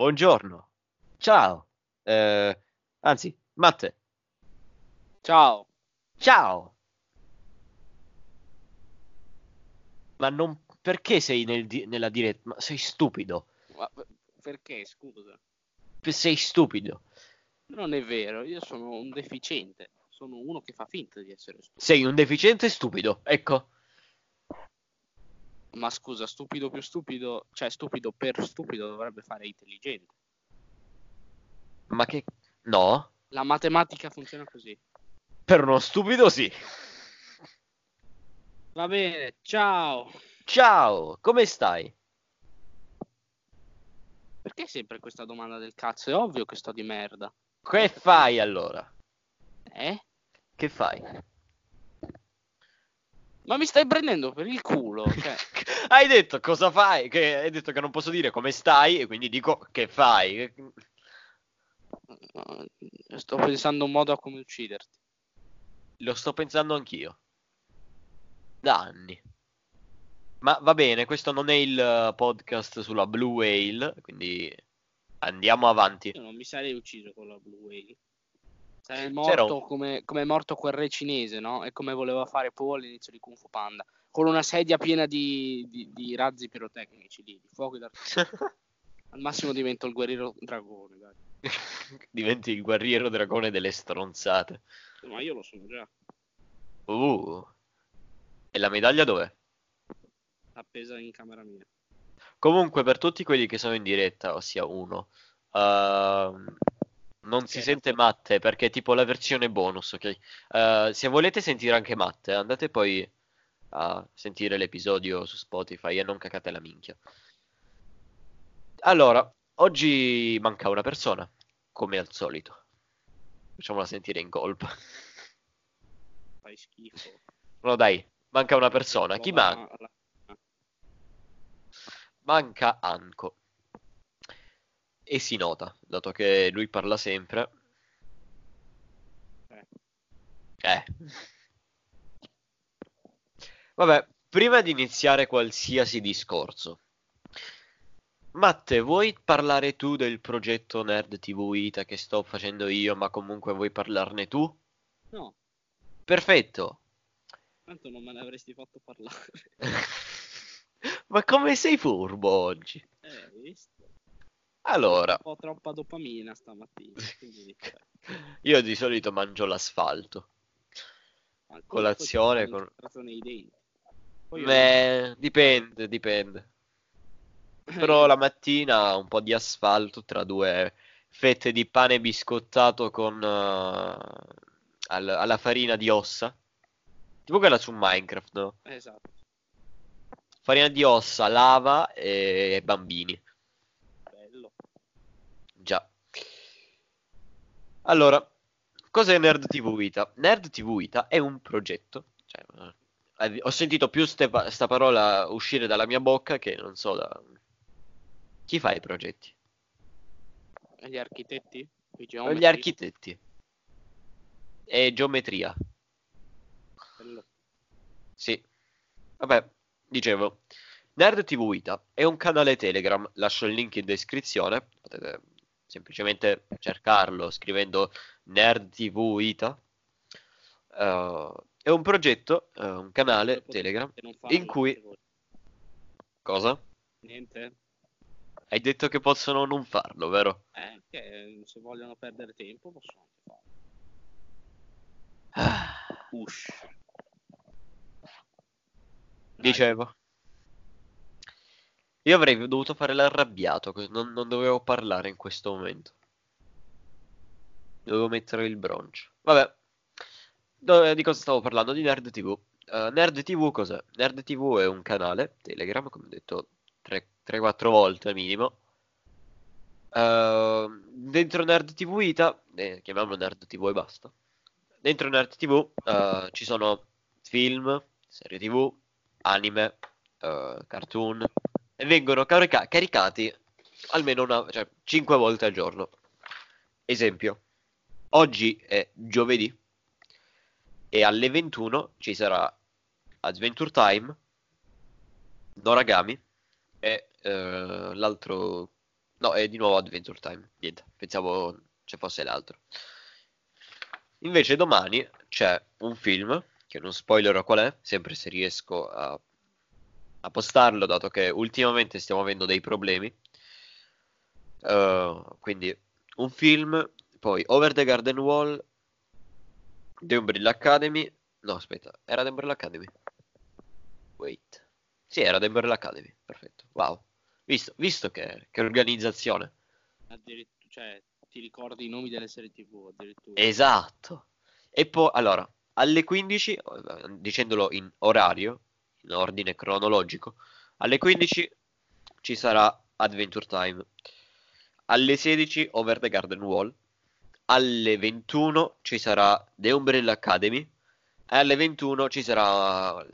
Buongiorno. Ciao. Anzi, Matte. Ciao. Ciao. Ma non... Perché sei nella diretta? Ma sei stupido. Ma perché, scusa? Sei stupido. Non è vero, io sono un deficiente. Sono uno che fa finta di essere stupido. Sei un deficiente stupido, ecco. Ma scusa, stupido più stupido, cioè stupido per stupido dovrebbe fare intelligente. Ma che... no. La matematica funziona così. Per uno stupido sì. Va bene, ciao. Ciao, come stai? Perché sempre questa domanda del cazzo? È ovvio che sto di merda. Che fai allora? Che fai? Ma mi stai prendendo per il culo, cioè. Hai detto cosa fai? Che hai detto che non posso dire come stai e quindi dico che fai. Sto pensando un modo a come ucciderti. Lo sto pensando anch'io da anni. Ma va bene, questo non è il podcast sulla Blue Whale, quindi andiamo avanti. Io non mi sarei ucciso con la Blue Whale. È morto come è morto quel re cinese, no? E come voleva fare Paul all'inizio di Kung Fu Panda, con una sedia piena di razzi pirotecnici lì, di fuoco d'artificio. Al massimo divento il guerriero dragone, dai. Diventi il guerriero dragone delle stronzate. Ma io lo sono già. E la medaglia dov'è? Appesa in camera mia. Comunque, per tutti quelli che sono in diretta, ossia uno, non si sente Matte perché è tipo la versione bonus, ok? Se volete sentire anche Matte, andate poi a sentire l'episodio su Spotify e non cacate la minchia. Allora, oggi manca una persona, come al solito. Facciamola sentire in colpa. Fai schifo. No dai, manca una persona. Chi manca? Manca Anco. E si nota, dato che lui parla sempre. Vabbè, prima di iniziare qualsiasi discorso, Matte, vuoi parlare tu del progetto Nerd TV Ita che sto facendo io, ma comunque vuoi parlarne tu? No. Perfetto. Tanto non me ne avresti fatto parlare. Ma come sei furbo oggi? Hai visto? Allora, ho troppa dopamina stamattina. Quindi... Io di solito mangio l'asfalto. Colazione con... Beh, dipende. Però la mattina un po' di asfalto tra due fette di pane biscottato con alla farina di ossa. Tipo quella su Minecraft, no? Esatto. Farina di ossa, lava e bambini. Già. Allora, cos'è Nerd TV Ita? Nerd TV Ita è un progetto, cioè, ho sentito più sta parola uscire dalla mia bocca che non so da... Chi fa i progetti? Gli architetti? Gli architetti. E geometria. Bello. Sì. Vabbè, dicevo, Nerd TV Ita è un canale Telegram, lascio il link in descrizione, potete... semplicemente cercarlo scrivendo Nerd TV Ita. È un progetto, un canale Telegram in cui... Cosa? Niente. Hai detto che possono non farlo, vero? Che se vogliono perdere tempo possono anche farlo. Dicevo, io avrei dovuto fare l'arrabbiato, non dovevo parlare in questo momento. Dovevo mettere il broncio. Vabbè, di cosa stavo parlando? Di Nerd TV. Nerd TV cos'è? Nerd TV è un canale Telegram, come ho detto 3-4 volte minimo. Dentro Nerd TV Ita, chiamiamolo Nerd TV e basta. Dentro Nerd TV ci sono film, serie TV, anime, cartoon. E vengono caricati almeno 5 volte al giorno. Esempio, oggi è giovedì e alle 21 ci sarà Adventure Time, Noragami e l'altro No, è di nuovo Adventure Time. Niente, pensavo ci fosse l'altro. Invece domani c'è un film che non spoilerò qual è, sempre se riesco a postarlo, dato che ultimamente stiamo avendo dei problemi. Quindi un film, poi Over the Garden Wall, The Umbrella Academy. No, aspetta, era The Umbrella Academy. Wait. Sì, era The Umbrella Academy, perfetto. Wow. Visto che organizzazione. Cioè, ti ricordi i nomi delle serie TV addirittura. Esatto. E poi, allora, alle 15, dicendolo in orario, in ordine cronologico, alle 15 ci sarà Adventure Time. Alle 16 Over the Garden Wall. Alle 21 ci sarà The Umbrella Academy. E alle 21 ci sarà...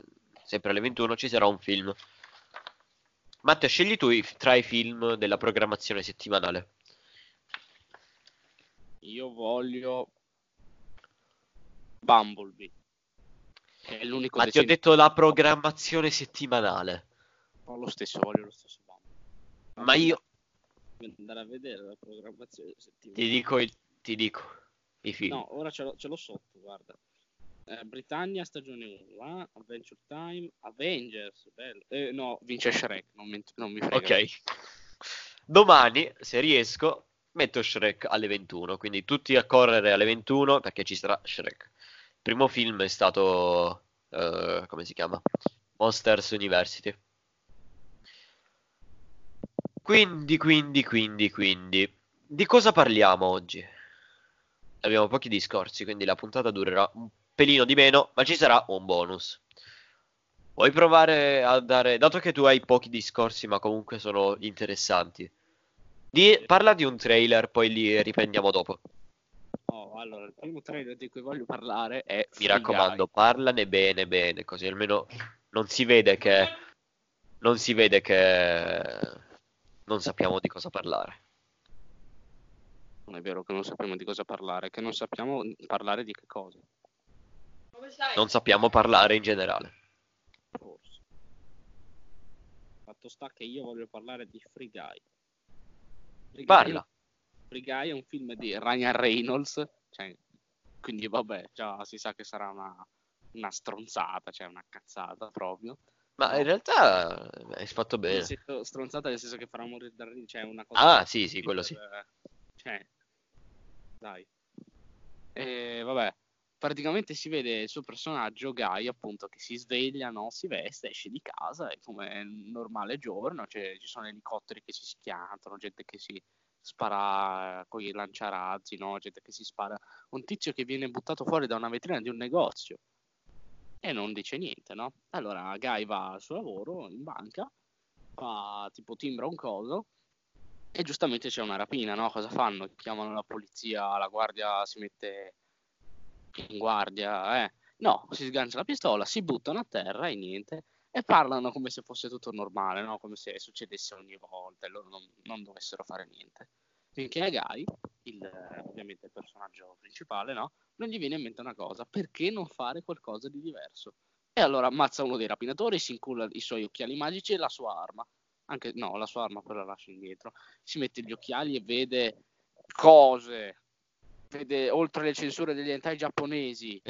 Sempre alle 21 ci sarà un film. Matteo, scegli tu tra i film della programmazione settimanale. Io voglio Bumblebee. Che è l'unico. Ma ti ho detto la programmazione settimanale. No, lo stesso, voglio lo stesso Bumblebee. Ma io andare a vedere la programmazione settimanale. Ti dico i film. No, ora ce l'ho sotto, guarda. Britannia stagione 1, Adventure Time, Avengers, bello. No, vince Shrek, non mi frega. Ok. Domani, se riesco, metto Shrek alle 21, quindi tutti a correre alle 21 perché ci sarà Shrek. Il primo film è stato come si chiama? Monsters University. Quindi di cosa parliamo oggi? Abbiamo pochi discorsi, quindi la puntata durerà un pelino di meno, ma ci sarà un bonus. Vuoi provare a dare, dato che tu hai pochi discorsi ma comunque sono interessanti, parla di un trailer, poi li riprendiamo dopo. Oh, allora, il primo trailer di cui voglio parlare è Free Guy. Mi raccomando, parlane bene, così almeno non si vede che non sappiamo di cosa parlare. Non è vero che non sappiamo di cosa parlare, che non sappiamo parlare di che cosa. Non sappiamo parlare in generale. Forse. Fatto sta che io voglio parlare di Free Guy. Free Guy è un film di Ryan Reynolds, cioè, quindi vabbè, già si sa che sarà una stronzata, cioè una cazzata proprio. Ma in realtà hai fatto bene. Stronzata nel senso che farà morire da ridere, cioè una cosa. Ah, sì, quello sì. Cioè, dai. E vabbè. Praticamente si vede il suo personaggio Guy, appunto, che si sveglia, no? Si veste, esce di casa, è come un normale giorno, cioè, ci sono elicotteri che si schiantano, gente che si spara con i lanciarazzi, no? Gente che si spara, un tizio che viene buttato fuori da una vetrina di un negozio e non dice niente, no? Allora Guy va al suo lavoro in banca, fa tipo timbra un coso e giustamente c'è una rapina, no? Cosa fanno? Chiamano la polizia, la guardia si mette in guardia, no, si sgancia la pistola, si buttano a terra e niente, e parlano come se fosse tutto normale, no? Come se succedesse ogni volta e loro non dovessero fare niente, finché Guy, ovviamente il personaggio principale, no, non gli viene in mente una cosa, perché non fare qualcosa di diverso, e allora ammazza uno dei rapinatori, si inculla i suoi occhiali magici e la sua arma, anche no, la sua arma poi la lascia indietro, si mette gli occhiali e vede cose, vede oltre le censure degli hentai giapponesi.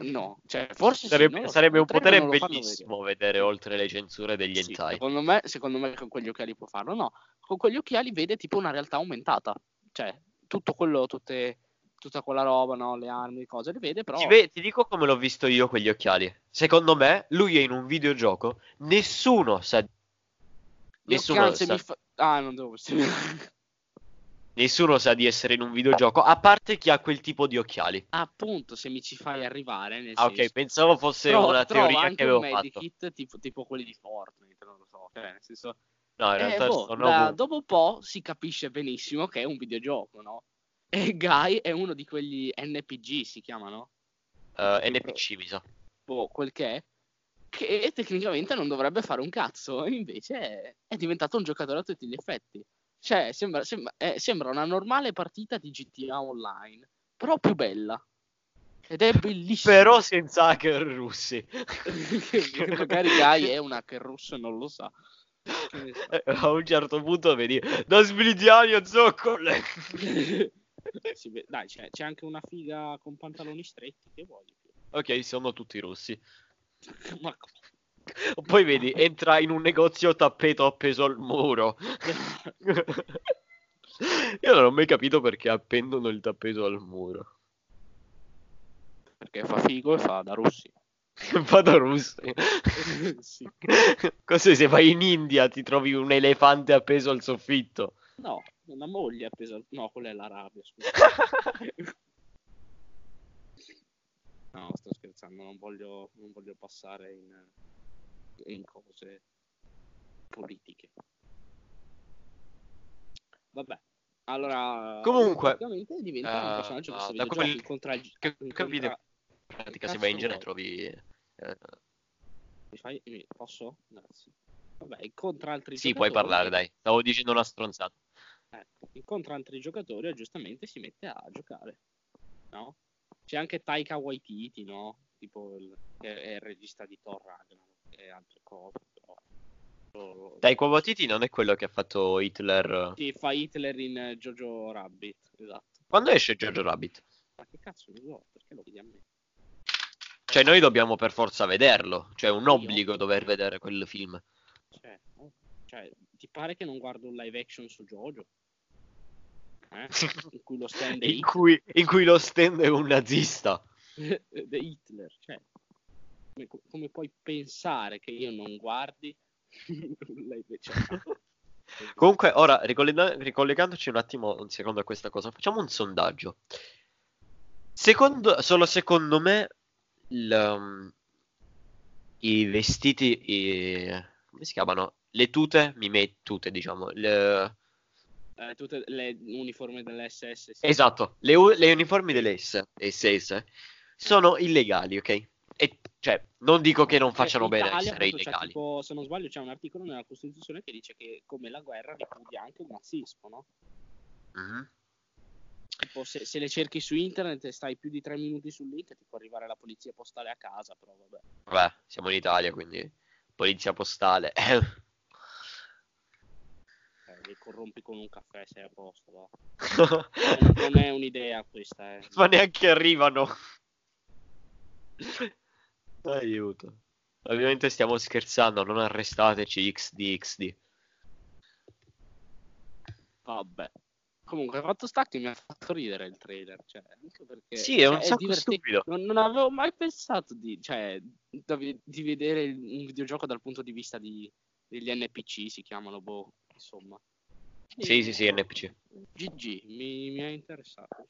No, cioè forse sarebbe un potere bellissimo vedere oltre le censure degli hentai. Secondo me con quegli occhiali può farlo. No, con quegli occhiali vede tipo una realtà aumentata, cioè tutto quello, tutta quella roba, no, le armi, le cose le vede, però ti dico come l'ho visto io quegli occhiali. Secondo me lui è in un videogioco, nessuno sa di essere in un videogioco, a parte chi ha quel tipo di occhiali. Appunto, se mi ci fai arrivare, nel senso. Ok, pensavo fosse una teoria anche che avevo fatto. Medic kit tipo quelli di Fortnite, non lo so. Cioè, nel senso. No, in realtà dopo un po' si capisce benissimo che è un videogioco, no? E Guy è uno di quegli NPG, si chiamano? NPC, mi sa. Boh, quel che è. Che tecnicamente non dovrebbe fare un cazzo, invece è diventato un giocatore a tutti gli effetti. Cioè, sembra una normale partita di GTA Online, però più bella. Ed è bellissima. Però senza hacker russi. Magari Guy è un hacker russo e non lo sa. A un certo punto vedi da sbrigliario zoccole. Dai, c'è anche una figa con pantaloni stretti, che voglio. Ok, sono tutti russi. Ma poi vedi, entra in un negozio tappeto appeso al muro. Io non ho mai capito perché appendono il tappeto al muro. Perché fa figo e fa da russi. Fa da russi. Sì. Così se vai in India ti trovi un elefante appeso al soffitto. No, una moglie appesa al... No, quella è l'Arabia, scusa. No, sto scherzando, non voglio passare in cose politiche. Vabbè. Allora, comunque diventa un personaggio che da come incontra... pratica se vai in genere trovi posso? Grazie. Vabbè, incontra altri giocatori. Sì, puoi parlare, dai. Stavo dicendo una stronzata. Ecco, incontra altri giocatori e giustamente si mette a giocare. No? C'è anche Taika Waititi, no? Tipo che è il regista di Thor Ragnarok e altre cose. Taika Waititi non è quello che ha fatto Hitler? Sì, fa Hitler in Jojo Rabbit, esatto. Quando esce Jojo Rabbit? Ma che cazzo ne so, perché lo vedi a me? Cioè noi dobbiamo per forza vederlo, cioè è un obbligo dover vedere quel film. Cioè, ti pare che non guardo un live action su Jojo? In cui lo stand è in cui lo stand è un nazista. Hitler, cioè come puoi pensare che io non guardi? Comunque ora ricollegandoci un attimo un secondo a questa cosa, facciamo un sondaggio. Secondo me i vestiti, come si chiamano? Le tute, tute diciamo, tutte le uniformi dell'SS. Sì. Esatto, le uniformi dell'SS sono illegali, ok? E, cioè, non dico che non facciano bene a essere illegali. Tipo, se non sbaglio c'è un articolo nella Costituzione che dice che come la guerra ripudia anche il nazismo, no? Mm-hmm. Tipo, se le cerchi su internet e stai più di 3 minuti sul link ti può arrivare la polizia postale a casa, però vabbè. Vabbè, siamo in Italia, quindi polizia postale. Li corrompi con un caffè, sei a posto, no? Non è un'idea questa, eh. Ma neanche arrivano. Aiuto. Ovviamente stiamo scherzando, non arrestateci, XD. Vabbè. Comunque, fatto sta che mi ha fatto ridere il trailer, cioè, anche perché sì, è un sacco stupido. Non avevo mai pensato di vedere un videogioco dal punto di vista degli NPC, si chiamano, boh, insomma. Sì, NPC. GG, mi ha interessato.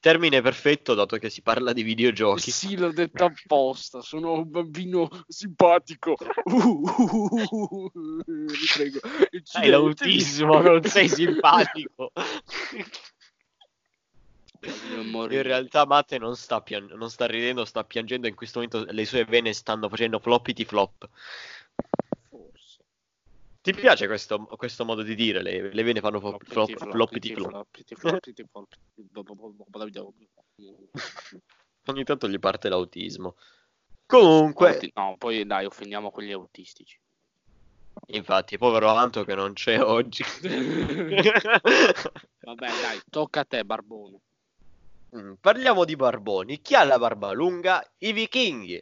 Termine perfetto dato che si parla di videogiochi. Sì, l'ho detto apposta, sono un bambino simpatico. Mi prego. Hai l'autismo, non sei simpatico. In realtà Matte non sta ridendo, sta piangendo in questo momento, le sue vene stanno facendo floppity flop. Forse. Ti piace questo modo di dire? Le vene fanno floppity flop. Ogni tanto gli parte l'autismo. Comunque no, poi dai, offendiamo quelli autistici. Infatti, povero Anto che non c'è oggi. Vabbè, dai, tocca a te, Barbone. Parliamo di barboni. Chi ha la barba lunga? I vichinghi.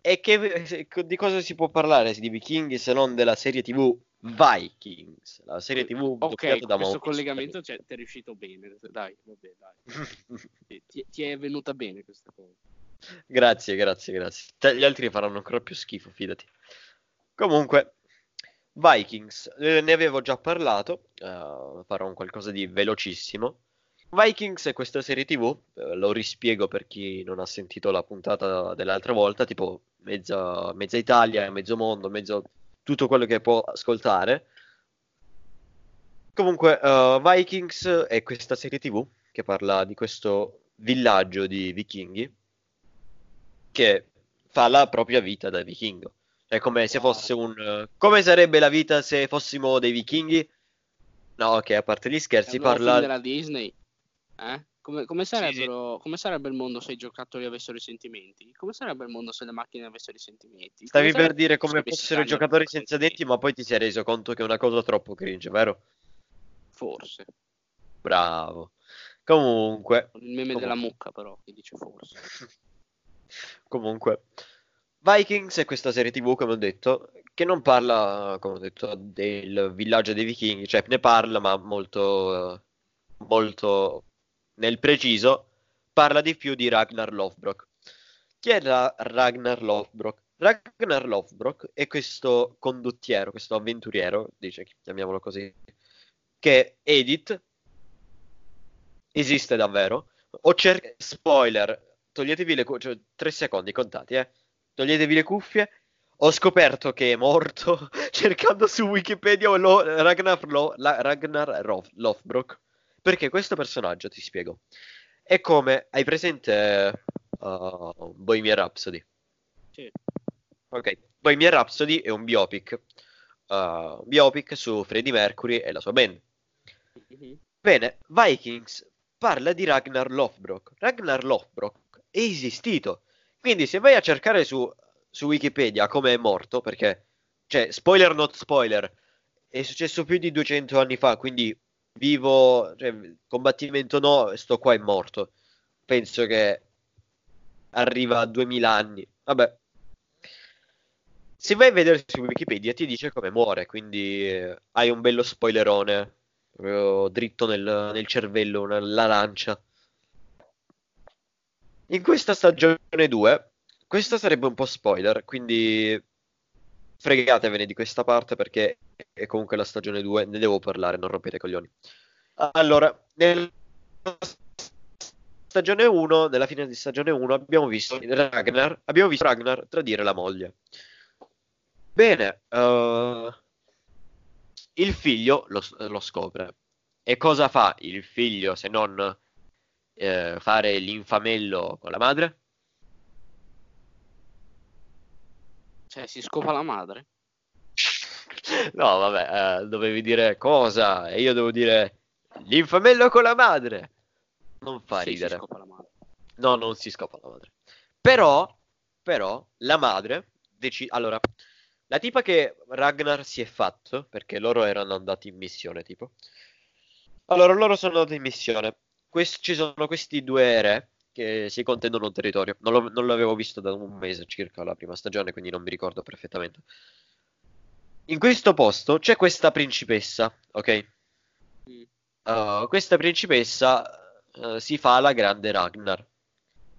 E di cosa si può parlare di vichinghi se non della serie TV Vikings? La serie TV doppiata da questo collegamento, cioè, ti è riuscito bene. Dai, vabbè, dai. ti è venuta bene questa cosa. Grazie. Gli altri faranno ancora più schifo, fidati. Comunque, Vikings, ne avevo già parlato, farò un qualcosa di velocissimo. Vikings è questa serie TV, lo rispiego per chi non ha sentito la puntata dell'altra volta, tipo mezza Italia, mezzo mondo, mezzo tutto quello che può ascoltare. Comunque Vikings è questa serie TV che parla di questo villaggio di vichinghi che fa la propria vita da vichingo. È come se fosse come sarebbe la vita se fossimo dei vichinghi? No, ok, a parte gli scherzi, è un parla film della Disney. Eh? Come sarebbe il mondo se i giocatori avessero i sentimenti? Come sarebbe il mondo se le macchine avessero i sentimenti? Stavi per dire come fossero i giocatori senza denti, ma poi ti sei reso conto che è una cosa troppo cringe, vero? Forse. Bravo. Comunque. Il meme della mucca, però, che dice forse. Comunque. Vikings è questa serie TV, come ho detto, che non parla, come ho detto, del villaggio dei vichinghi, cioè ne parla, ma molto nel preciso parla di più di Ragnar Lothbrok. Chi è Ragnar Lothbrok? Ragnar Lothbrok è questo condottiero, questo avventuriero, dice, chiamiamolo così, che Edith esiste davvero. Spoiler, toglietevi le cuffie, cioè, 3 secondi contati, toglietevi le cuffie. Ho scoperto che è morto cercando su Wikipedia Ragnar Lothbrok. Perché questo personaggio, ti spiego, è come... Hai presente Bohemian Rhapsody? Sì. Ok, Bohemian Rhapsody è un biopic. Biopic su Freddie Mercury e la sua band. Mm-hmm. Bene, Vikings parla di Ragnar Lothbrok. Ragnar Lothbrok è esistito. Quindi se vai a cercare su Wikipedia come è morto, perché... Cioè, spoiler not spoiler, è successo più di 200 anni fa, quindi... Vivo, cioè, combattimento no, sto qua è morto. Penso che arriva a 2000 anni. Vabbè. Se vai a vedere su Wikipedia ti dice come muore, quindi hai un bello spoilerone, proprio dritto nel cervello, l'arancia. In questa stagione 2, questa sarebbe un po' spoiler, quindi fregatevene di questa parte perché è comunque la stagione 2, ne devo parlare, non rompete i coglioni. Allora, nella stagione 1, nella fine di stagione 1 abbiamo visto Ragnar tradire la moglie. Bene, il figlio lo scopre. E cosa fa il figlio se non fare l'infamello con la madre? Cioè, si scopa la madre? No, vabbè, dovevi dire cosa? E io devo dire l'infamello con la madre. Non fa ridere. Si scopa la madre. No, non si scopa la madre. Però, la madre... Allora, la tipa che Ragnar si è fatto, perché loro erano andati in missione, tipo. Allora, loro sono andati in missione. Ci sono questi due re che si contendono un territorio. Non l'avevo visto da un mese circa la prima stagione, quindi non mi ricordo perfettamente. In questo posto c'è questa principessa, ok? Questa principessa si fa la grande Ragnar.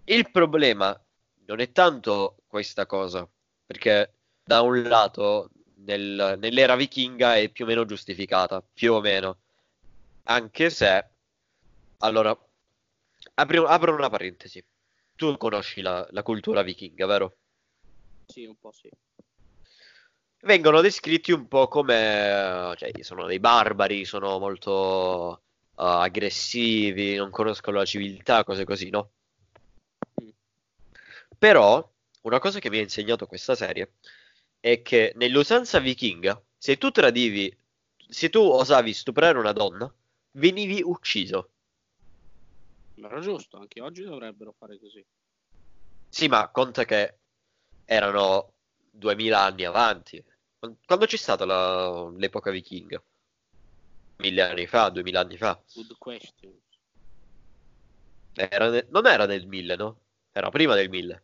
Il problema non è tanto questa cosa, perché da un lato nell'era vichinga è più o meno giustificata, più o meno. Anche se... Allora, apro una parentesi. Tu conosci la cultura vichinga, vero? Sì, un po' sì. Vengono descritti un po' come, cioè, sono dei barbari, sono molto aggressivi, non conoscono la civiltà, cose così, no? Però, una cosa che mi ha insegnato questa serie è che nell'usanza vichinga, se tu osavi stuprare una donna, venivi ucciso. Ma era giusto, anche oggi dovrebbero fare così. Sì, ma conta che erano 2000 anni avanti. Quando c'è stata l'epoca vichinga? 1000 anni fa, 2000 anni fa? Good question. Non era nel 1000, no? Era prima del 1000.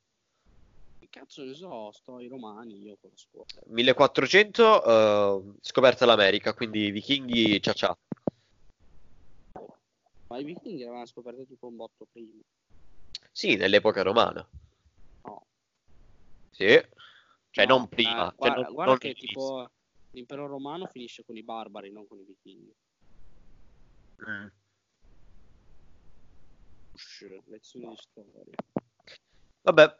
Che cazzo ne so, sto ai romani io con la scuola. 1400, scoperta l'America, quindi i vichinghi ciao. Ma i vichinghi avevano scoperto tipo un botto prima. Sì, nell'epoca romana. No. Sì. Cioè no, non prima. Guarda che tipo l'impero romano finisce con i barbari, non con i vichinghi. Lezione di storia. Vabbè,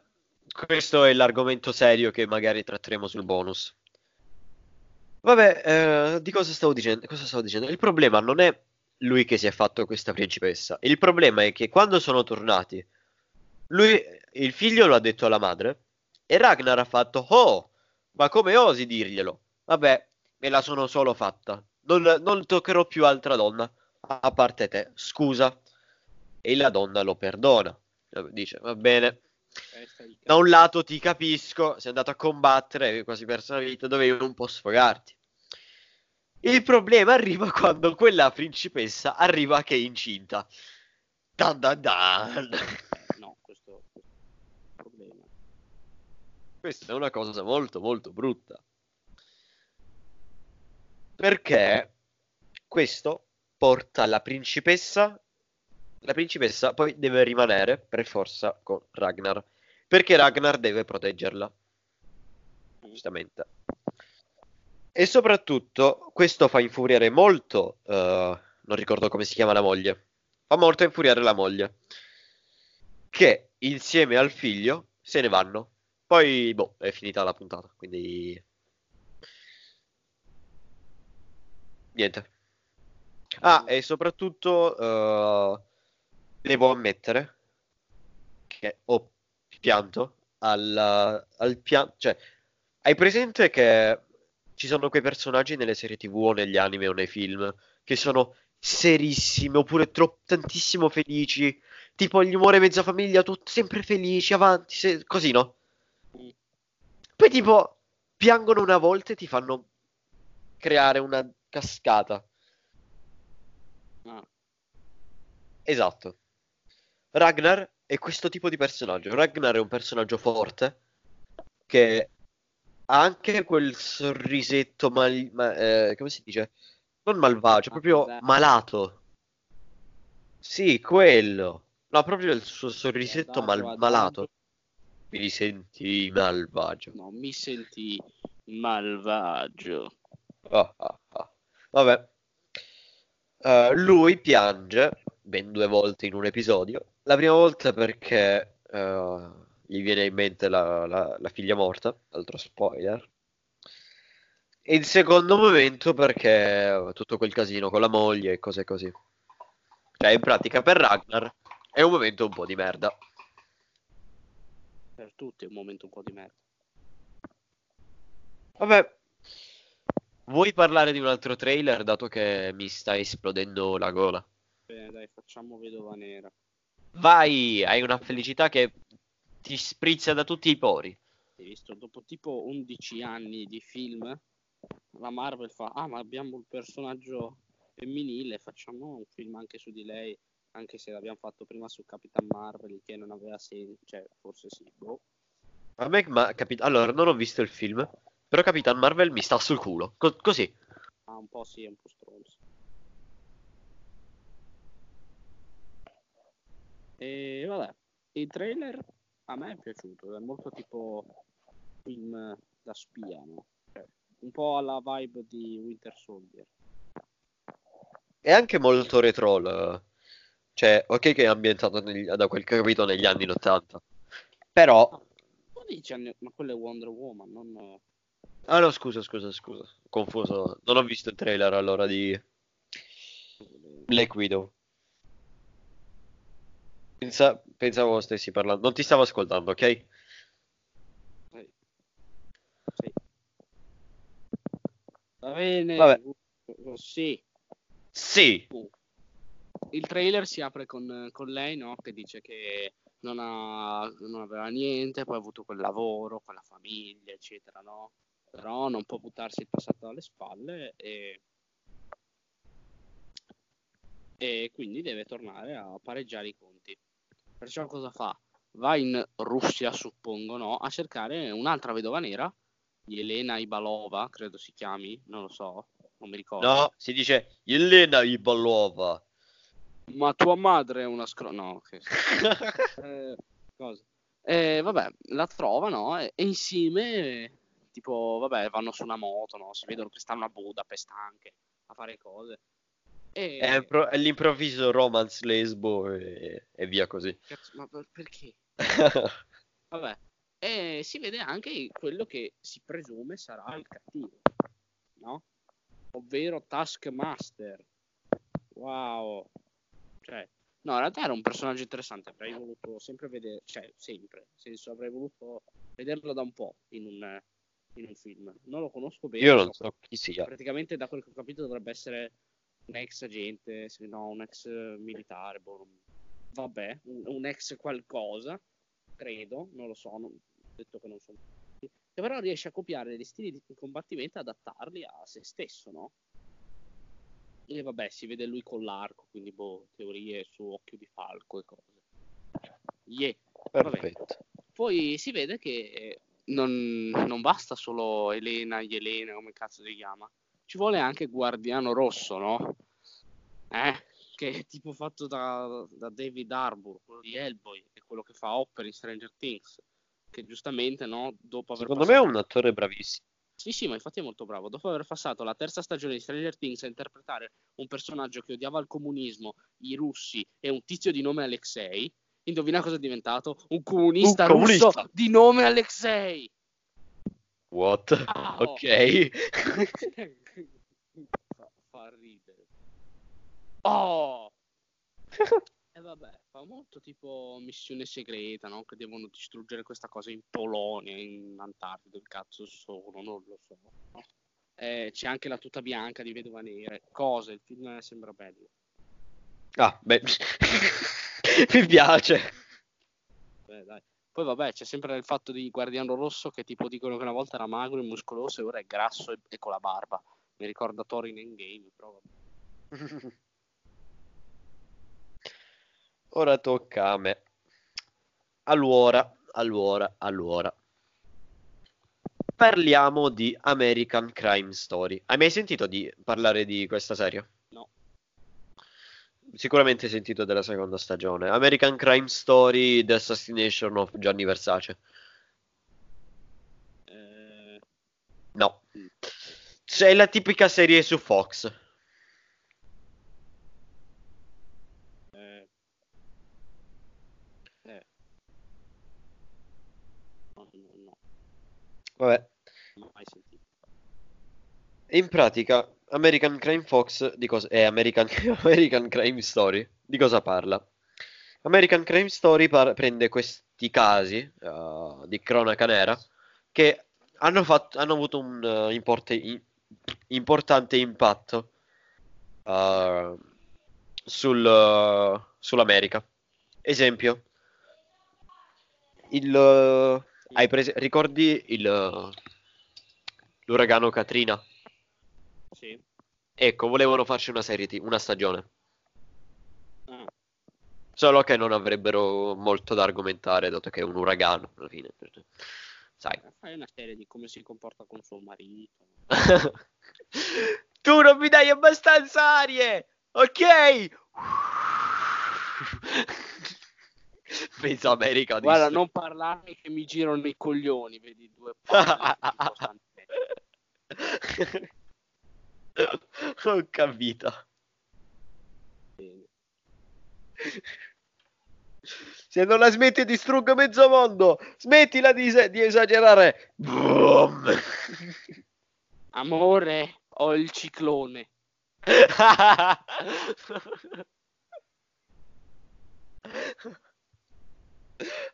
questo è l'argomento serio che magari tratteremo sul bonus. Vabbè, di cosa stavo dicendo? Il problema non è lui che si è fatto questa principessa. Il problema è che quando sono tornati, il figlio lo ha detto alla madre. E Ragnar ha fatto, oh, ma come osi dirglielo? Vabbè, me la sono solo fatta. Non toccherò più altra donna, a parte te, scusa. e la donna lo perdona. Dice, va bene, da un lato ti capisco, sei andato a combattere, hai quasi perso la vita, dovevi un po' sfogarti. Il problema arriva quando quella principessa arriva che è incinta. Dan dan dan. No, questo è un problema. Questa è una cosa molto molto brutta, perché questo porta la principessa. La principessa poi deve rimanere per forza con Ragnar, perché Ragnar deve proteggerla, giustamente. E soprattutto questo fa infuriare molto non ricordo come si chiama la moglie. Fa molto infuriare la moglie, che insieme al figlio se ne vanno. Poi boh, è finita la puntata, quindi niente. Ah, e soprattutto devo ammettere che ho pianto al pianto. Cioè, hai presente che ci sono quei personaggi nelle serie TV o negli anime o nei film che sono serissimi oppure tantissimo felici, tipo Gli Muore Mezza Famiglia, tutti sempre felici, avanti, così, no? Poi tipo piangono una volta e ti fanno creare una cascata. Esatto. Ragnar è questo tipo di personaggio. Ragnar è un personaggio forte che ha anche quel sorrisetto come si dice? Non malvagio, proprio malato. Sì, quello. No, proprio il suo sorrisetto malato. Mi senti malvagio. No, mi senti malvagio. Oh, oh, oh. Vabbè. Lui piange ben 2 volte in un episodio. La prima volta perché gli viene in mente la figlia morta, altro spoiler. E il secondo momento perché tutto quel casino con la moglie e cose così. Cioè, in pratica per Ragnar è un momento un po' di merda. Per tutti è un momento un po' di merda. Vabbè. Vuoi parlare di un altro trailer, dato che mi sta esplodendo la gola? Bene, dai, facciamo Vedova Nera. Vai, hai una felicità che ti sprizza da tutti i pori. Hai visto? Dopo tipo 11 anni di film, la Marvel fa, ma abbiamo il personaggio femminile, facciamo un film anche su di lei, anche se l'abbiamo fatto prima su Capitan Marvel, che non aveva senso, cioè, forse sì, boh. A me, allora, non ho visto il film. Però Capitan Marvel mi sta sul culo, così. Ah, un po' sì, un po' stronzo. E vabbè, il trailer a me è piaciuto, è molto tipo film da spia, no? Un po' alla vibe di Winter Soldier. È anche molto retro, cioè, ok che è ambientato, da quel che ho capito, negli anni 80. Però... Ma quello è Wonder Woman, non... Ah no, scusa, confuso, non ho visto il trailer allora di Black Widow. Pensavo stessi parlando, non ti stavo ascoltando, ok? Sì. Va bene. Vabbè. Sì. Il trailer si apre con lei, no? Che dice che non aveva niente, poi ha avuto quel lavoro, quella famiglia, eccetera, no? Però non può buttarsi il passato alle spalle e quindi deve tornare a pareggiare i conti. Perciò cosa fa? Va in Russia, suppongo, no? A cercare un'altra vedova nera, Yelena Belova, credo si chiami, non lo so, non mi ricordo. No, si dice Yelena Belova. Ma tua madre è una no, che... cosa? Vabbè, la trova, no? E insieme... Tipo, vabbè, vanno su una moto, no? Si vedono che stanno a Budapest anche a fare cose. E... È l'improvviso romance lesbo e via così. Cazzo, ma perché? Vabbè, e si vede anche quello che si presume sarà il cattivo, no? Ovvero Taskmaster. Wow. Cioè, no, in realtà era un personaggio interessante. Avrei voluto sempre vedere, cioè, sempre. Nel senso, avrei voluto vederlo da un po' in un film. Non lo conosco bene. Io non so chi sia. Praticamente da quel che ho capito dovrebbe essere un ex agente, se no un ex militare, boh, vabbè, un ex qualcosa, credo, non lo so, non, detto che non sono, che però riesce a copiare gli stili di combattimento e adattarli a se stesso, no? E vabbè, si vede lui con l'arco, quindi boh, teorie su Occhio di Falco e cose. Yeah. Perfetto. Vabbè. Poi si vede che non basta solo Yelena, come cazzo si chiama, ci vuole anche Guardiano Rosso, no? Che è tipo fatto da David Harbour, quello di Hellboy, e quello che fa Hopper in Stranger Things, che giustamente, no, dopo aver secondo passato... me è un attore bravissimo. Sì, ma infatti è molto bravo. Dopo aver passato la terza stagione di Stranger Things a interpretare un personaggio che odiava il comunismo, i russi e un tizio di nome Alexei, indovina cosa è diventato? Un comunista russo di nome Alexei. What? Ah, ok. Fa ridere. Oh! E vabbè, fa molto tipo missione segreta, no? Che devono distruggere questa cosa in Polonia, in Antartide, il cazzo sono, non lo so. No? C'è anche la tuta bianca di Vedova Nera, cose, il film sembra bello. Ah, beh... mi piace. Beh, dai. Poi vabbè, c'è sempre il fatto di Guardiano Rosso, che tipo dicono che una volta era magro e muscoloso e ora è grasso e con la barba. Mi ricorda Thor in Endgame, però vabbè. Ora tocca a me. Allora, parliamo di American Crime Story. Hai mai sentito di parlare di questa serie? Sicuramente sentito della seconda stagione. American Crime Story, The Assassination of Gianni Versace. No. C'è la tipica serie su Fox. No. Vabbè. Non ho mai sentito. In pratica... American Crime Fox di cosa è American Crime Story? Di cosa parla? American Crime Story prende questi casi di cronaca nera che hanno avuto un importante impatto sull'America. Esempio, ricordi l'uragano Katrina? Sì. Ecco, volevano farci una serie, una stagione. Solo che non avrebbero molto da argomentare, dato che è un uragano alla fine. Sai. Fai una serie di come si comporta con suo marito. Tu non mi dai abbastanza arie, ok? Penso America. Guarda, non parlarmi che mi girano i coglioni. Vedi, due parole. Ho capito. Bene. Se non la smetti distruggo mezzo mondo. Smettila di esagerare. Boom. Amore, ho il ciclone.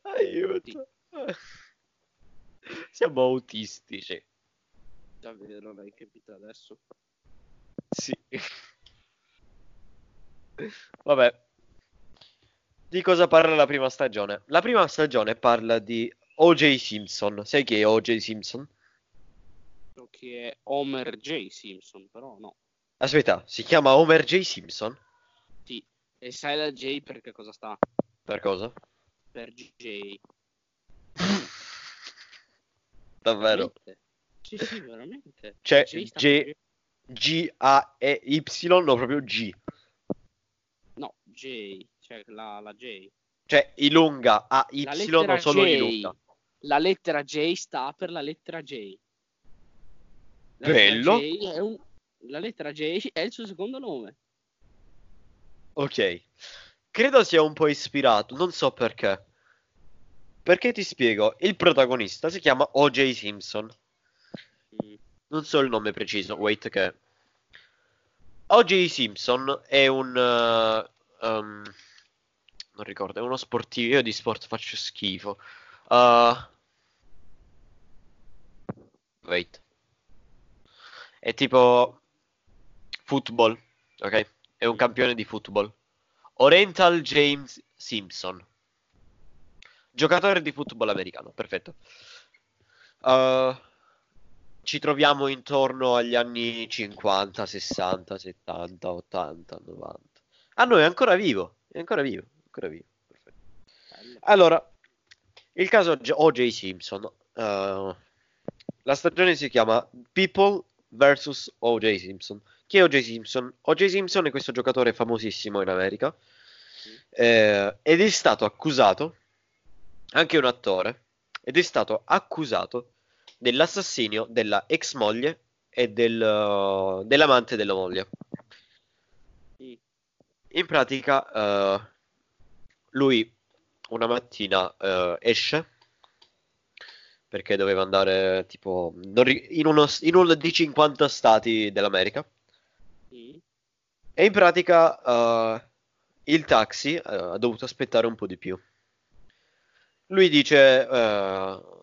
Aiuto. Siamo autistici. Davvero non hai capito adesso? Sì. Vabbè. Di cosa parla la prima stagione? La prima stagione parla di O.J. Simpson. Sai chi è O.J. Simpson? So che è Homer J. Simpson, però no. Aspetta, si chiama Homer J. Simpson? Sì. E sai la J perché cosa sta? Per cosa? Per J. Davvero? Sì, veramente. Cioè, G-A-E-Y, no, proprio G. No, J, cioè la J. Cioè, ilunga, A-Y, non solo ilunga. La lettera J sta per la lettera J. Bello. La lettera J è il suo secondo nome. Ok. Credo sia un po' ispirato, non so perché. Perché ti spiego, il protagonista si chiama O.J. Simpson. Non so il nome preciso, wait che... O.J. Simpson è un... non ricordo, è uno sportivo, io di sport faccio schifo. Wait. È tipo... football, ok? È un campione di football. Oriental James Simpson, giocatore di football americano. Perfetto. Ci troviamo intorno agli anni 50, 60, 70, 80, 90. Ah no, è ancora vivo. Perfetto. Allora, il caso O.J. Simpson. La stagione si chiama People vs. O.J. Simpson. Chi è O.J. Simpson? O.J. Simpson è questo giocatore famosissimo in America, ed è stato accusato, anche un attore, ed è stato accusato dell'assassinio della ex moglie e dell'amante della moglie. In pratica, lui una mattina esce perché doveva andare tipo in uno di 50 stati dell'America. Sì. E in pratica il taxi ha dovuto aspettare un po' di più. Lui dice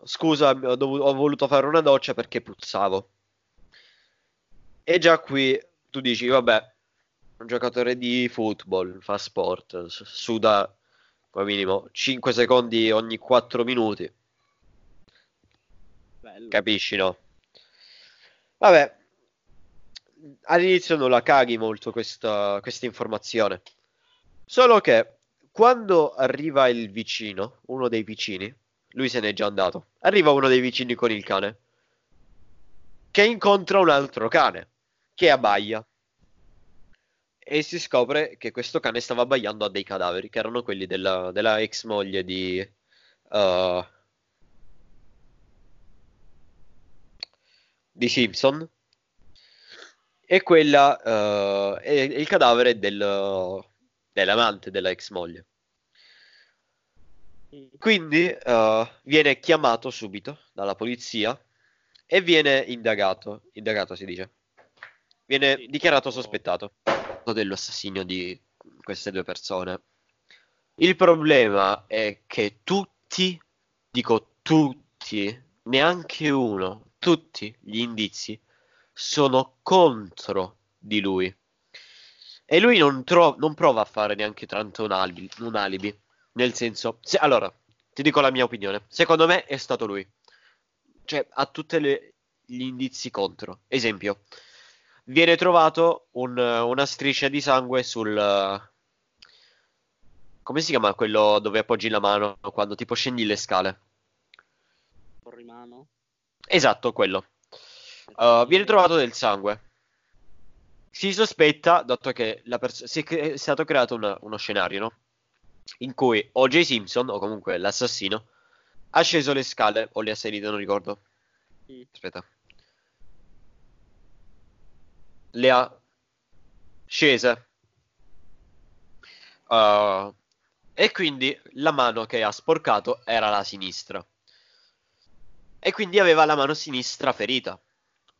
scusa, ho voluto fare una doccia perché puzzavo. E già qui tu dici vabbè, un giocatore di football fa sport, suda come minimo 5 secondi ogni 4 minuti. Bello. Capisci, no? Vabbè, all'inizio non la caghi molto questa informazione. Solo che quando arriva il vicino, uno dei vicini, lui se n'è già andato. Arriva uno dei vicini con il cane, che incontra un altro cane che abbaia, e si scopre che questo cane stava abbaiando a dei cadaveri che erano quelli della ex moglie di di Simpson, e quella è il cadavere dell'amante della ex moglie. Quindi viene chiamato subito dalla polizia e viene indagato, si dice, viene dichiarato sospettato dell'assassinio di queste due persone. Il problema è che tutti, neanche uno, tutti gli indizi sono contro di lui, e lui non prova a fare neanche tanto un alibi, nel senso, allora ti dico la mia opinione, secondo me è stato lui, cioè ha tutti gli indizi contro. Esempio, viene trovato una striscia di sangue sul, come si chiama quello dove appoggi la mano quando tipo scendi le scale, corrimano. Esatto, quello. Viene trovato del sangue. Si sospetta, dato che è stato creato uno scenario, no? In cui O.J. Simpson, o comunque l'assassino, ha sceso le scale o le ha salite, non ricordo. Aspetta. Le ha scese. E quindi la mano che ha sporcato era la sinistra. E quindi aveva la mano sinistra ferita.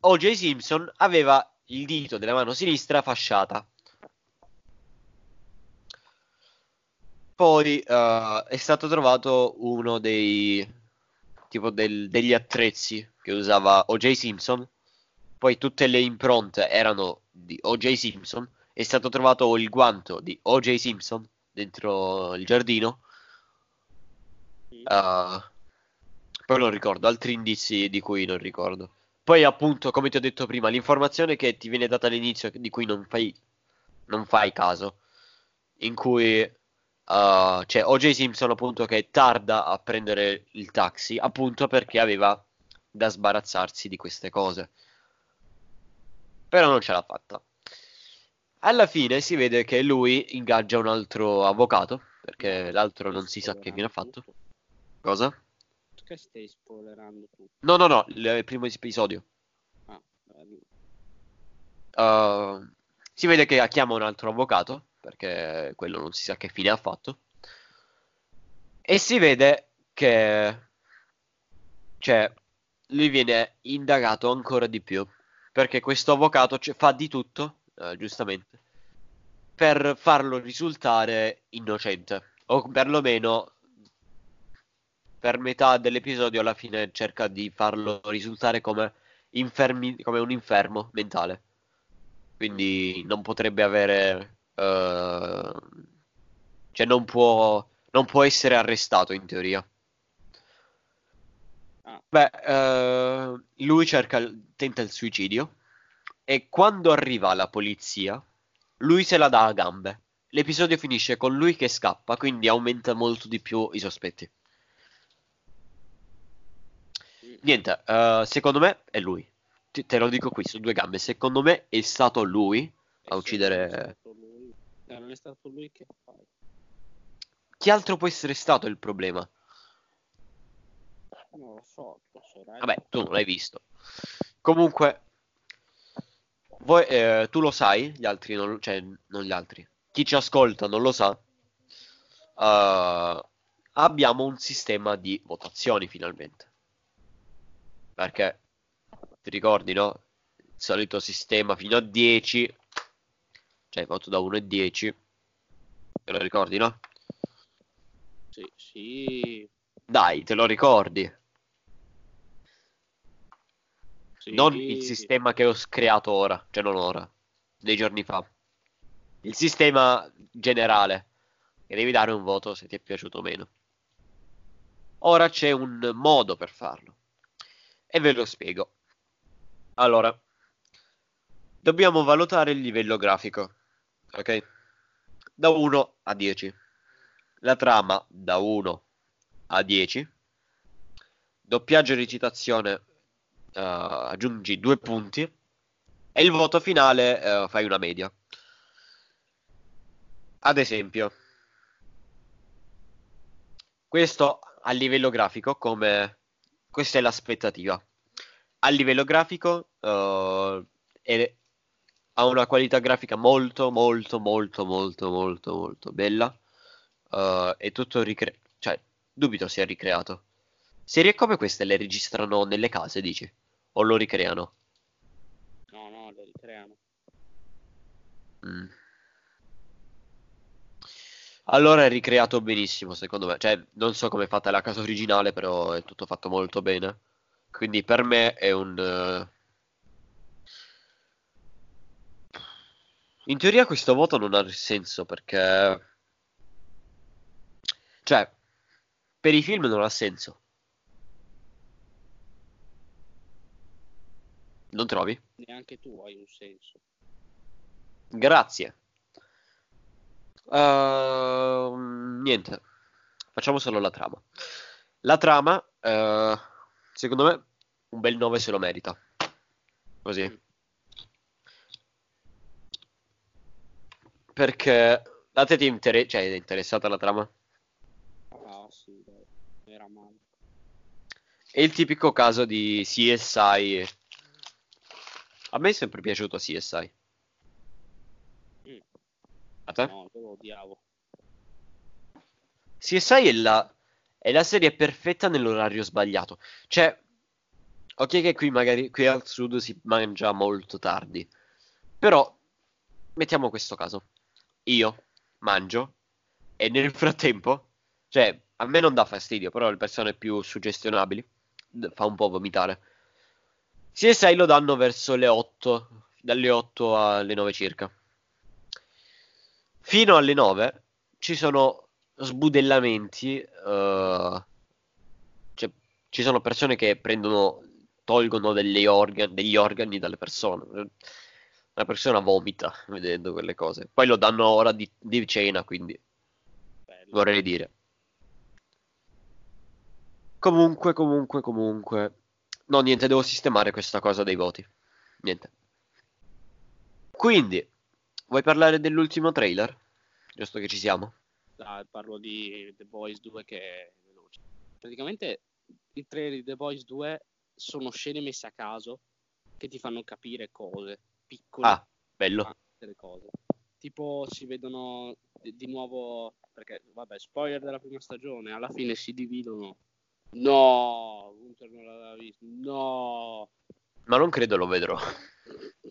O.J. Simpson aveva il dito della mano sinistra fasciata. Poi è stato trovato uno dei tipo degli attrezzi che usava O.J. Simpson. Poi tutte le impronte erano di O.J. Simpson. È stato trovato il guanto di O.J. Simpson dentro il giardino. Poi non ricordo, altri indizi di cui non ricordo. Poi appunto, come ti ho detto prima, l'informazione che ti viene data all'inizio, di cui non fai caso, in cui c'è O.J. Simpson appunto che tarda a prendere il taxi, appunto perché aveva da sbarazzarsi di queste cose. Però non ce l'ha fatta. Alla fine si vede che lui ingaggia un altro avvocato, perché l'altro non si sa che fine ha fatto. Cosa? Stai spoilerando tutto? No, il primo episodio. Si vede che chiama un altro avvocato, perché quello non si sa che fine ha fatto. E si vede che, cioè, lui viene indagato ancora di più, perché questo avvocato fa di tutto, giustamente, per farlo risultare innocente, o perlomeno per metà dell'episodio alla fine cerca di farlo risultare come un infermo mentale. Quindi non potrebbe avere Cioè non può essere arrestato in teoria. Lui tenta il suicidio e quando arriva la polizia lui se la dà a gambe. L'episodio finisce con lui che scappa, quindi aumenta molto di più i sospetti. Niente, secondo me è lui. Te lo dico qui, su due gambe. Secondo me è stato lui a uccidere. Non è stato lui, che fai? Chi altro può essere stato il problema? Non lo so. Vabbè, tu non l'hai visto. Comunque, voi, tu lo sai, gli altri non, cioè non gli altri. Chi ci ascolta non lo sa, abbiamo un sistema di votazioni finalmente. Perché, ti ricordi, no? Il solito sistema fino a 10, cioè voto da 1 e 10, te lo ricordi, no? Sì, sì. Dai, te lo ricordi? Sì. Non il sistema che ho creato ora, cioè non ora, dei giorni fa. Il sistema generale, che devi dare un voto se ti è piaciuto o meno. Ora c'è un modo per farlo e ve lo spiego. Allora, dobbiamo valutare il livello grafico, ok? Da 1 a 10. La trama da 1 a 10. Doppiaggio e recitazione aggiungi 2 punti. E il voto finale fai una media. Ad esempio, questo a livello grafico, come questa è l'aspettativa. A livello grafico ha una qualità grafica molto molto molto molto molto molto bella, è tutto cioè dubito sia ricreato. Serie come queste le registrano nelle case, dici? O lo ricreano? No, le ricreano. Allora è ricreato benissimo, secondo me. Cioè, non so come è fatta la casa originale, però è tutto fatto molto bene. Quindi per me è un... In teoria questo voto non ha senso, perché... Cioè, per i film non ha senso. Non trovi? Neanche tu hai un senso. Grazie. Niente, facciamo solo la trama. La trama, secondo me, un bel 9 se lo merita. Così. Perché a te cioè, è interessata la trama? Ah, sì, era male. È il tipico caso di CSI. A me è sempre piaciuto CSI. A te? No, lo odiavo. CSI è la serie perfetta nell'orario sbagliato. Cioè, ok che qui magari qui al sud si mangia molto tardi, però mettiamo questo caso: io mangio e nel frattempo, cioè a me non dà fastidio, però le persone più suggestionabili fa un po' vomitare. CSI lo danno verso le 8, dalle 8 alle 9 circa. Fino alle 9 ci sono sbudellamenti, cioè, ci sono persone che tolgono degli organi dalle persone. Una persona vomita vedendo quelle cose. Poi lo danno ora di cena, quindi bello. Vorrei dire. Comunque. No, niente, devo sistemare questa cosa dei voti. Niente. Quindi... Vuoi parlare dell'ultimo trailer? Giusto che ci siamo. Ah, parlo di The Boys 2 che è veloce. Praticamente i trailer di The Boys 2 sono scene messe a caso che ti fanno capire cose piccole. Ah, bello. Cose. Tipo si vedono di nuovo, perché vabbè, spoiler della prima stagione, alla fine si dividono. No, Gunther non l'aveva visto. No. Ma non credo lo vedrò.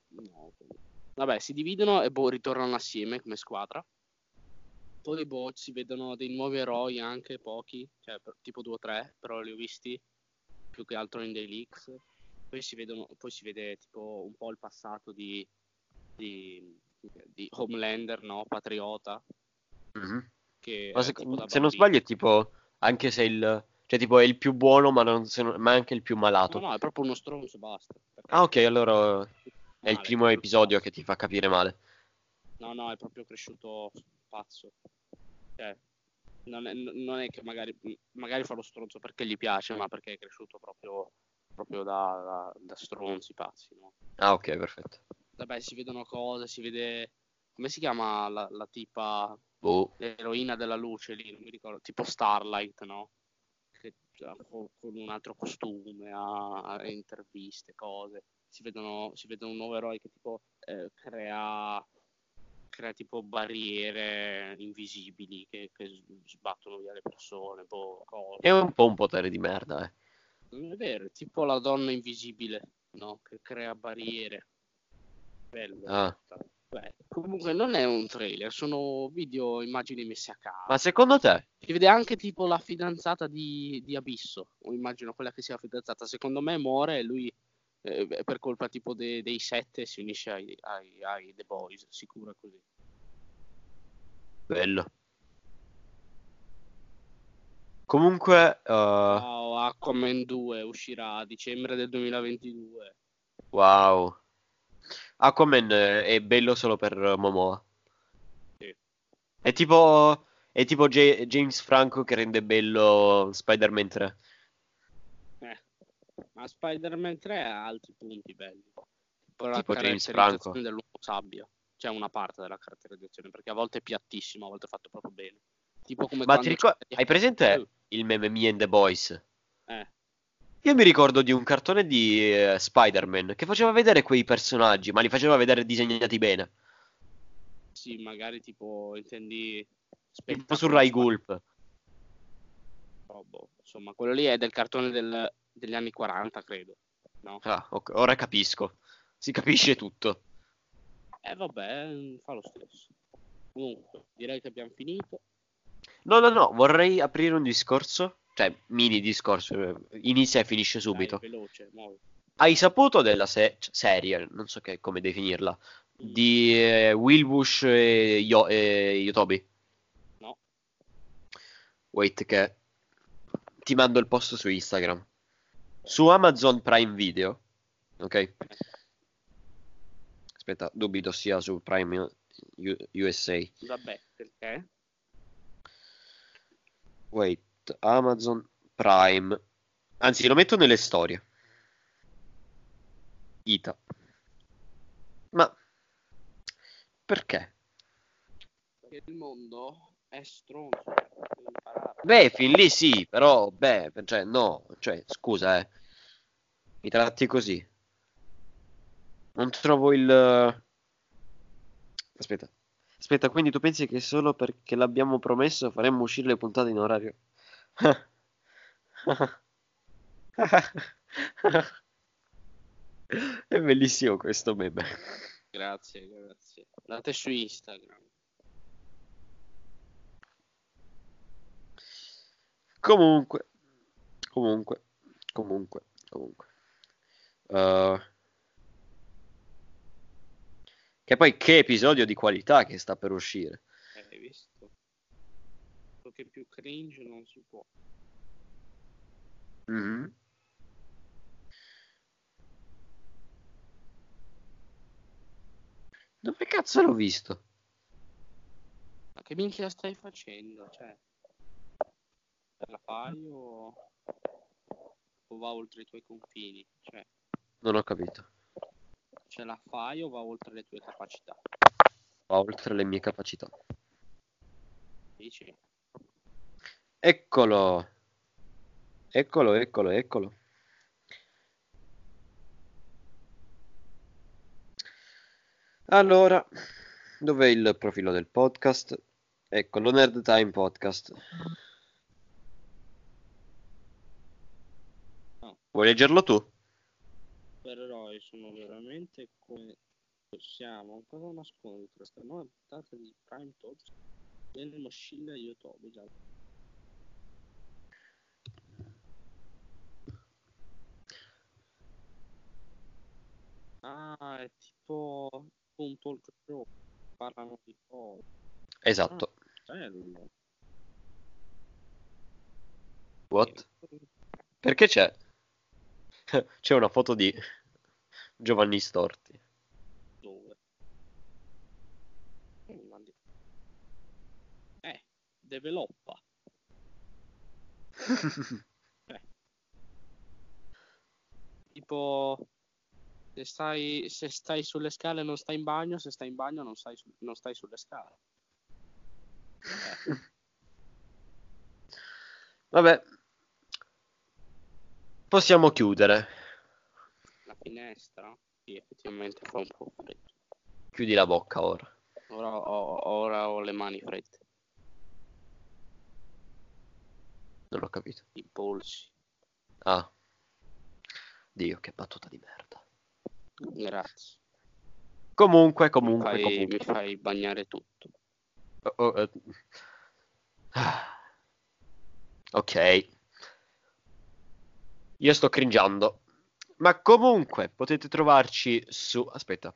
No. Vabbè, si dividono e ritornano assieme come squadra. Poi si vedono dei nuovi eroi, anche pochi, cioè tipo 2 o 3, però li ho visti più che altro in dei leaks. Poi si vede tipo un po' il passato di Homelander, no? Patriota. Che se, se non sbaglio è tipo, anche se il... Cioè tipo è il più buono ma, non, se non, ma anche il più malato. No, no, è proprio uno stronzo, basta. Ah, ok, allora è il primo episodio che ti fa capire male. No, no, è proprio cresciuto pazzo. Cioè, non è che magari fa lo stronzo perché gli piace, ma perché è cresciuto proprio da stronzi pazzi, no? Ah, ok, perfetto. Vabbè, si vedono cose, si vede... Come si chiama la tipa... Boh. L'eroina della luce lì, non mi ricordo, tipo Starlight, no? Che con un altro costume, ha interviste, cose. Si vedono un nuovo eroe che tipo crea tipo barriere invisibili che sbattono via le persone, boh, cose. È un po' un potere di merda, eh. Non è vero, è tipo la donna invisibile, no? Che crea barriere. Bello. Ah. Beh, comunque non è un trailer, sono video, immagini messe a caso. Ma secondo te? Si vede anche tipo la fidanzata di Abisso, o immagino quella che sia la fidanzata. Secondo me muore e lui per colpa tipo dei sette si unisce ai The Boys, sicuro così. Bello. Comunque... Wow, Aquaman 2 uscirà a dicembre del 2022. Wow. Aquaman è bello solo per Momoa. Sì. È tipo James Franco che rende bello Spider-Man 3. Ma Spider-Man 3 ha altri punti belli. Però tipo la James Franco dell'uomo sabbia. C'è una parte della caratterizzazione, perché a volte è piattissimo, a volte è fatto proprio bene. Tipo come... Ma ti ricordi? Hai presente il meme Me and the Boys? Io mi ricordo di un cartone di Spider-Man che faceva vedere quei personaggi, ma li faceva vedere disegnati bene. Sì, magari tipo, intendi... Tipo su Rai Gulp. Oh, boh. Insomma, quello lì è del cartone degli anni 40, credo. No? Ah, okay. Ora capisco. Si capisce tutto. Vabbè, fa lo stesso. Comunque, direi che abbiamo finito. No, vorrei aprire un discorso. Cioè, mini discorso, inizia e finisce subito. Dai, veloce, muovi. Hai saputo della serie, non so come definirla, di Will Bush e Yotobi? No. Wait che ti mando il post su Instagram. Su Amazon Prime Video, ok? Aspetta, dubito sia su Prime USA. Vabbè, perché? Wait. Amazon Prime, anzi lo metto nelle storie Ita. Ma perché? Perché il mondo è stronzo. Beh, fin lì sì, però beh, cioè no, cioè scusa, mi tratti così. Non trovo il... Aspetta, quindi tu pensi che solo perché l'abbiamo promesso faremmo uscire le puntate in orario? È bellissimo questo meme. Grazie. Andate su Instagram. Comunque. Che poi che episodio di qualità che sta per uscire. Hai visto? Che più cringe non si può. Mm-hmm. Dove cazzo l'ho visto? Ma che minchia stai facendo? Cioè, te la fai o va oltre i tuoi confini? Cioè, non ho capito. Ce la fai o va oltre le tue capacità? Va oltre le mie capacità. Dici? Eccolo. Allora, dov'è il profilo del podcast? Eccolo, Nerd Time Podcast. No. Vuoi leggerlo tu? Però io sono veramente come possiamo. Cosa nascondi questa nuova puntata di Prime Talk? Nell'oscilla YouTube già. Ah, è tipo un talk show, parlano di cose. Esatto. Bello. What? Perché c'è? C'è una foto di Giovanni Storti. Dove? Developpa. Tipo, se stai sulle scale non stai in bagno, se stai in bagno non stai sulle scale. Vabbè, possiamo chiudere la finestra. Sì, effettivamente fa un po' freddo. Chiudi la bocca ora. Ora ho le mani fredde. Non ho capito. I polsi. Ah. Dio, che battuta di merda. Grazie. Comunque. Mi fai bagnare tutto. Ok. Io sto cringiando. Ma comunque, potete trovarci su... Aspetta.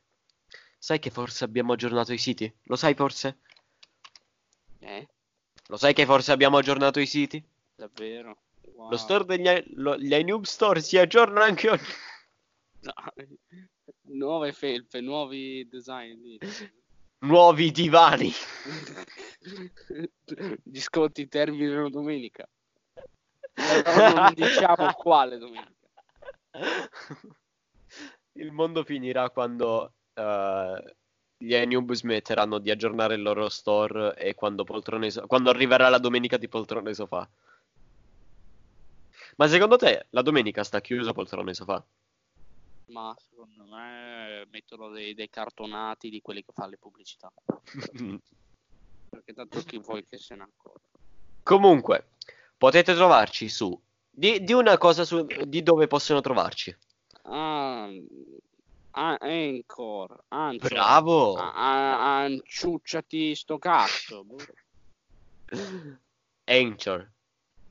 Sai che forse abbiamo aggiornato i siti? Lo sai forse? Lo sai che forse abbiamo aggiornato i siti? Davvero? Wow. Lo store degli iNoob Store si aggiorna anche oggi. No. Nuove felpe, nuovi design, nuovi divani. Gli sconti terminano domenica. Però non diciamo quale domenica. Il mondo finirà quando gli iNoob smetteranno di aggiornare il loro store e quando arriverà la domenica di Poltronesofa. Ma secondo te la domenica sta chiuso Poltronesofa? Ma secondo me mettono dei cartonati di quelli che fanno le pubblicità. Perché tanto chi vuoi che se ne accorga. Comunque, potete trovarci su... Di una cosa su di dove possono trovarci. Anchor. Bravo! Anciucciati sto cazzo.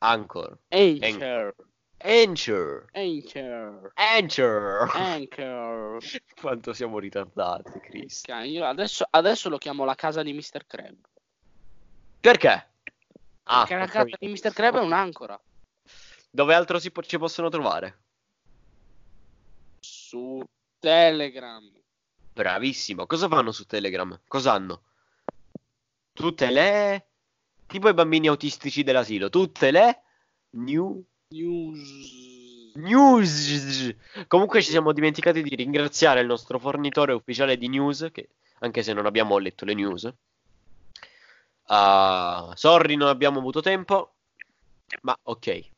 Anchor. Quanto siamo ritardati, Cristo. Io adesso lo chiamo la casa di Mr. Crab. Perché? Perché la casa di Mr. Crab è un'ancora. Dove altro ci possono trovare? Su Telegram. Bravissimo. Cosa fanno su Telegram? Cosa hanno? Tutte le... Tipo i bambini autistici dell'asilo. Tutte le news. Comunque ci siamo dimenticati di ringraziare il nostro fornitore ufficiale di news, che anche se non abbiamo letto le news, sorry, non abbiamo avuto tempo. Ma ok.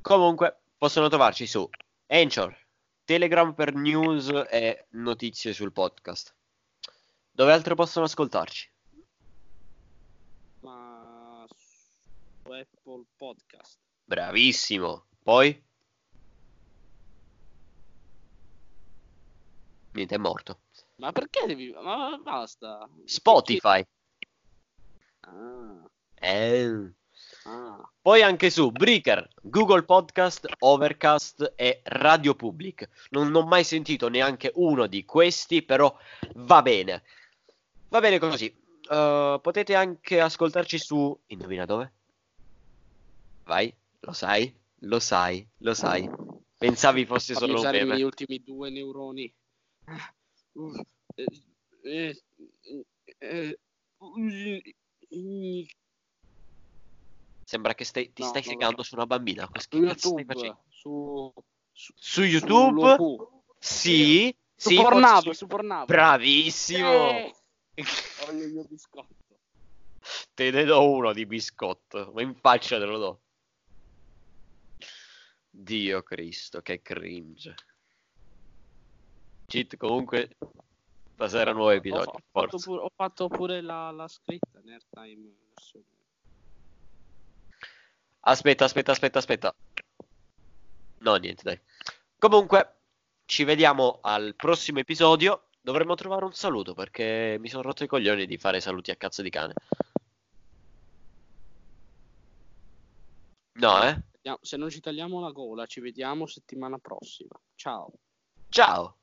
Comunque possono trovarci su Anchor, Telegram per news e notizie sul podcast. Dove altro possono ascoltarci? Apple Podcast. Bravissimo. Poi? Niente, è morto. Ma perché devi... Ma basta. Spotify. Poi anche su Breaker, Google Podcast, Overcast e Radio Public. Non ho mai sentito neanche uno di questi, però va bene. Va bene così. Potete anche ascoltarci su... Indovina dove? Vai, lo sai. Pensavi fosse solo un meme. Gli ultimi due neuroni. Sembra che ti stai segando su una bambina. Su YouTube. Su YouTube? Sì. Su Pornhub. Bravissimo. Voglio il mio biscotto. Te ne do uno di biscotto. Ma in faccia te lo do. Dio Cristo, che cringe. Cheat comunque. Stasera nuovo episodio. Ho fatto pure la scritta nel time. Aspetta. No, niente, dai. Comunque, ci vediamo al prossimo episodio. Dovremmo trovare un saluto, perché mi sono rotto i coglioni di fare saluti a cazzo di cane. No, eh? Se non ci tagliamo la gola, ci vediamo settimana prossima. Ciao.